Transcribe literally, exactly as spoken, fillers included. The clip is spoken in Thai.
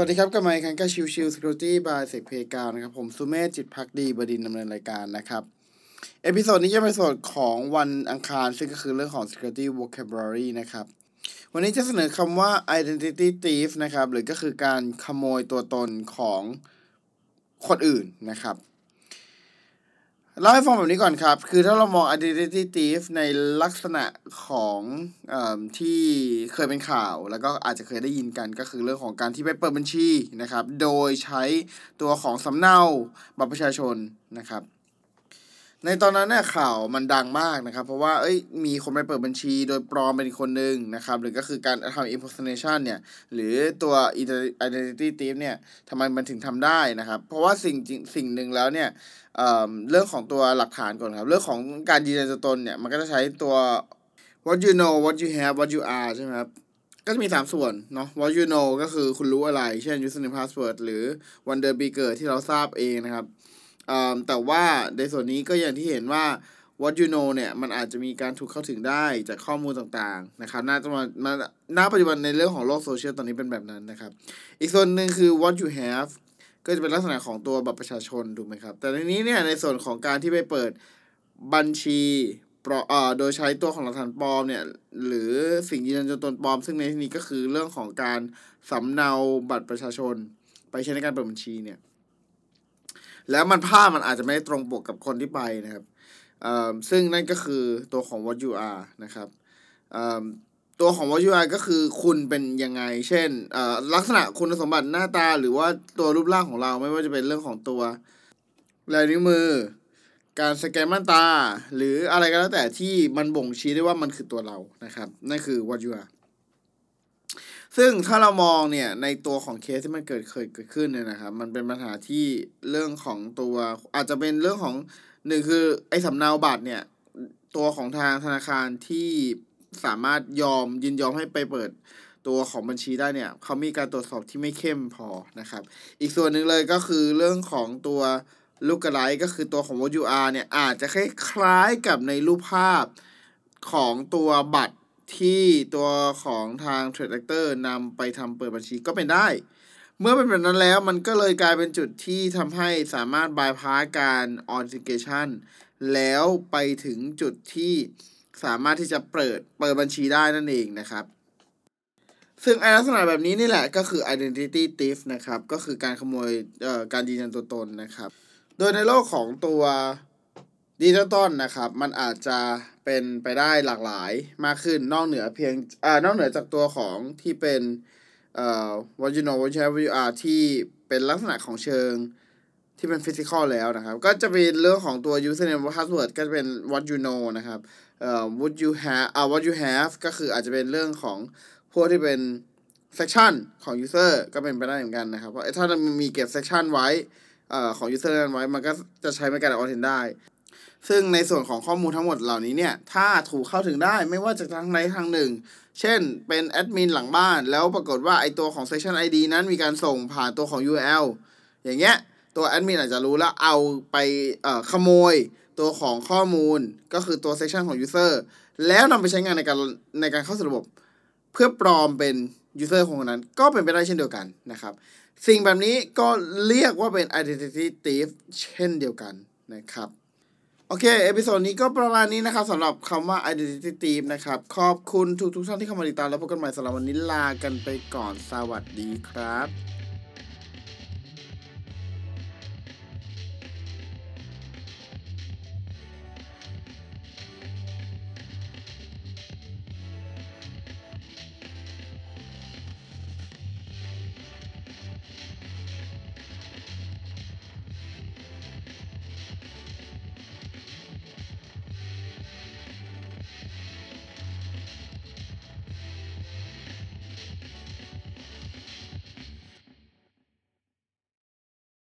สวัสดีครับกับมาอีกครั้งกับชิวชิว Security by เสกเพกาวนะครับผมสุเมธจิตภักดีบดินทร์ดำเนินรายการนะครับเอพิโซดนี้จะเป็นส่วนของวันอังคารซึ่งก็คือเรื่องของ Security Vocabulary นะครับวันนี้จะเสนอคำว่า Identity Thief นะครับหรือก็คือการขโมยตัวตนของคนอื่นนะครับเล่าให้ฟังแบบนี้ก่อนครับคือถ้าเรามอง Identity Thief ในลักษณะของเอ่อที่เคยเป็นข่าวแล้วก็อาจจะเคยได้ยินกันก็คือเรื่องของการที่ไปเปิดบัญชีนะครับโดยใช้ตัวของสำเนาบัตรประชาชนนะครับในตอนนั้นเนี่ยข่าวมันดังมากนะครับเพราะว่าเอ้ยมีคนไปเปิดบัญชีโดยปลอมเป็นคนหนึ่งนะครับหรือก็คือการทำ impersonation เนี่ยหรือตัว identity thief เนี่ยทำไมมันถึงทำได้นะครับเพราะว่าสิ่งสิ่งหนึ่งแล้วเนี่ยเอ่อเรื่องของตัวหลักฐานก่อนครับเรื่องของการยืนยันตัวตนเนี่ยมันก็จะใช้ตัว what you know what you have what you are ใช่ไหมครับก็จะมีสามส่วนเนาะ what you know ก็คือคุณรู้อะไรเช่น username password หรือวันเดือนปีเกิดที่เราทราบเองนะครับแต่ว่าในส่วนนี้ก็อย่างที่เห็นว่า what you know เนี่ยมันอาจจะมีการถูกเข้าถึงได้จากข้อมูลต่างๆนะครับน่าจะมาณปัจจุบันในเรื่องของโลกโซเชียลตอนนี้เป็นแบบนั้นนะครับอีกส่วนหนึ่งคือ what you have ก็จะเป็นลักษณะของตัวบัตรประชาชนถูกไหมครับแต่ในนี้เนี่ยในส่วนของการที่ไปเปิดบัญชีโดยใช้ตัวของหลักฐานปลอมเนี่ยหรือสิ่งยืนยันตัวตนปลอมซึ่งในที่นี้ก็คือเรื่องของการสำเนาบัตรประชาชนไปใช้ในการเปิดบัญชีเนี่ยแล้วมันภาพมันอาจจะไม่ตรงปกกับคนที่ไปนะครับซึ่งนั่นก็คือตัวของ what you are นะครับตัวของ what you are ก็คือคุณเป็นยังไงเช่นลักษณะคุณสมบัติหน้าตาหรือว่าตัวรูปร่างของเราไม่ว่าจะเป็นเรื่องของตัวลายนิ้วมือการสแกนม่านตาหรืออะไรก็แล้วแต่ที่มันบ่งชี้ได้ว่ามันคือตัวเรานะครับนั่นคือ what you areซึ่งถ้าเรามองเนี่ยในตัวของเคสที่มันเกิดเคยเกิดขึ้นเนี่ยนะครับมันเป็นปัญหาที่เรื่องของตัวอาจจะเป็นเรื่องของหนึ่งคือไอ้สำเนาบัตรเนี่ยตัวของทางธนาคารที่สามารถยอมยินยอมให้ไปเปิดตัวของบัญชีได้เนี่ยเขามีการตรวจสอบที่ไม่เข้มพอนะครับอีกส่วนหนึ่งเลยก็คือเรื่องของตัวลูกกระไรก็คือตัวของ what you are เนี่ยอาจจะคล้ายๆกับในรูปภาพของตัวบัตรที่ตัวของทาง Trade Actor นำไปทำเปิดบัญชีก็เป็นได้เมื่อเป็นแบบนั้นแล้วมันก็เลยกลายเป็นจุดที่ทำให้สามารถบายพาสการ Authentication แล้วไปถึงจุดที่สามารถที่จะเปิดเปิดบัญชีได้นั่นเองนะครับซึ่งลักษณะแบบนี้นี่แหละก็คือ Identity Thief นะครับก็คือการขโมยเอ่อการยืนยันตัวตนนะครับโดยในโลกของตัวดิจิตอลนะครับมันอาจจะเป็นไปได้หลากหลายมากขึ้นนอกเหนือเพียงอ่านอกเหนือจากตัวของที่เป็นเอ่อ what you know what you have what you are ที่เป็นลักษณะของเชิงที่เป็น physical แล้วนะครับก็จะเป็นเรื่องของตัว username password ก็จะเป็น what you know นะครับเอ่อ what you have อ่า what you have ก็คืออาจจะเป็นเรื่องของพวกที่เป็น section ของ user ก็เป็นไปได้เหมือนกันนะครับเพราะถ้ามันมีเก็บ section ไว้เอ่อของ user นั้นไว้มันก็จะใช้ในการ authenticate ได้ซึ่งในส่วนของข้อมูลทั้งหมดเหล่านี้เนี่ยถ้าถูกเข้าถึงได้ไม่ว่าจากทางใดทางหนึ่งเช่นเป็นแอดมินหลังบ้านแล้วปรากฏว่าไอตัวของ Session ไอ ดี นั้นมีการส่งผ่านตัวของ ยู อาร์ แอล อย่างเงี้ยตัวแอดมินอาจจะรู้แล้วเอาไปเอ่อขโมยตัวของข้อมูลก็คือตัว Session ของ User แล้วนำไปใช้งานในการในการเข้าสู่ระบบเพื่อปลอมเป็น User ของคนนั้นก็เป็นไปได้เช่นเดียวกันนะครับสิ่งแบบนี้ก็เรียกว่าเป็น Identity Thief เช่นเดียวกันนะครับโอเคเอพิโซดนี้ก็ประมาณนี้นะครับสำหรับคำว่า Identity Thief นะครับขอบคุณทุกๆท่านที่เข้ามาติดตามแล้วพบกันใหม่สำหรับวันนี้ลากันไปก่อนสวัสดีครับ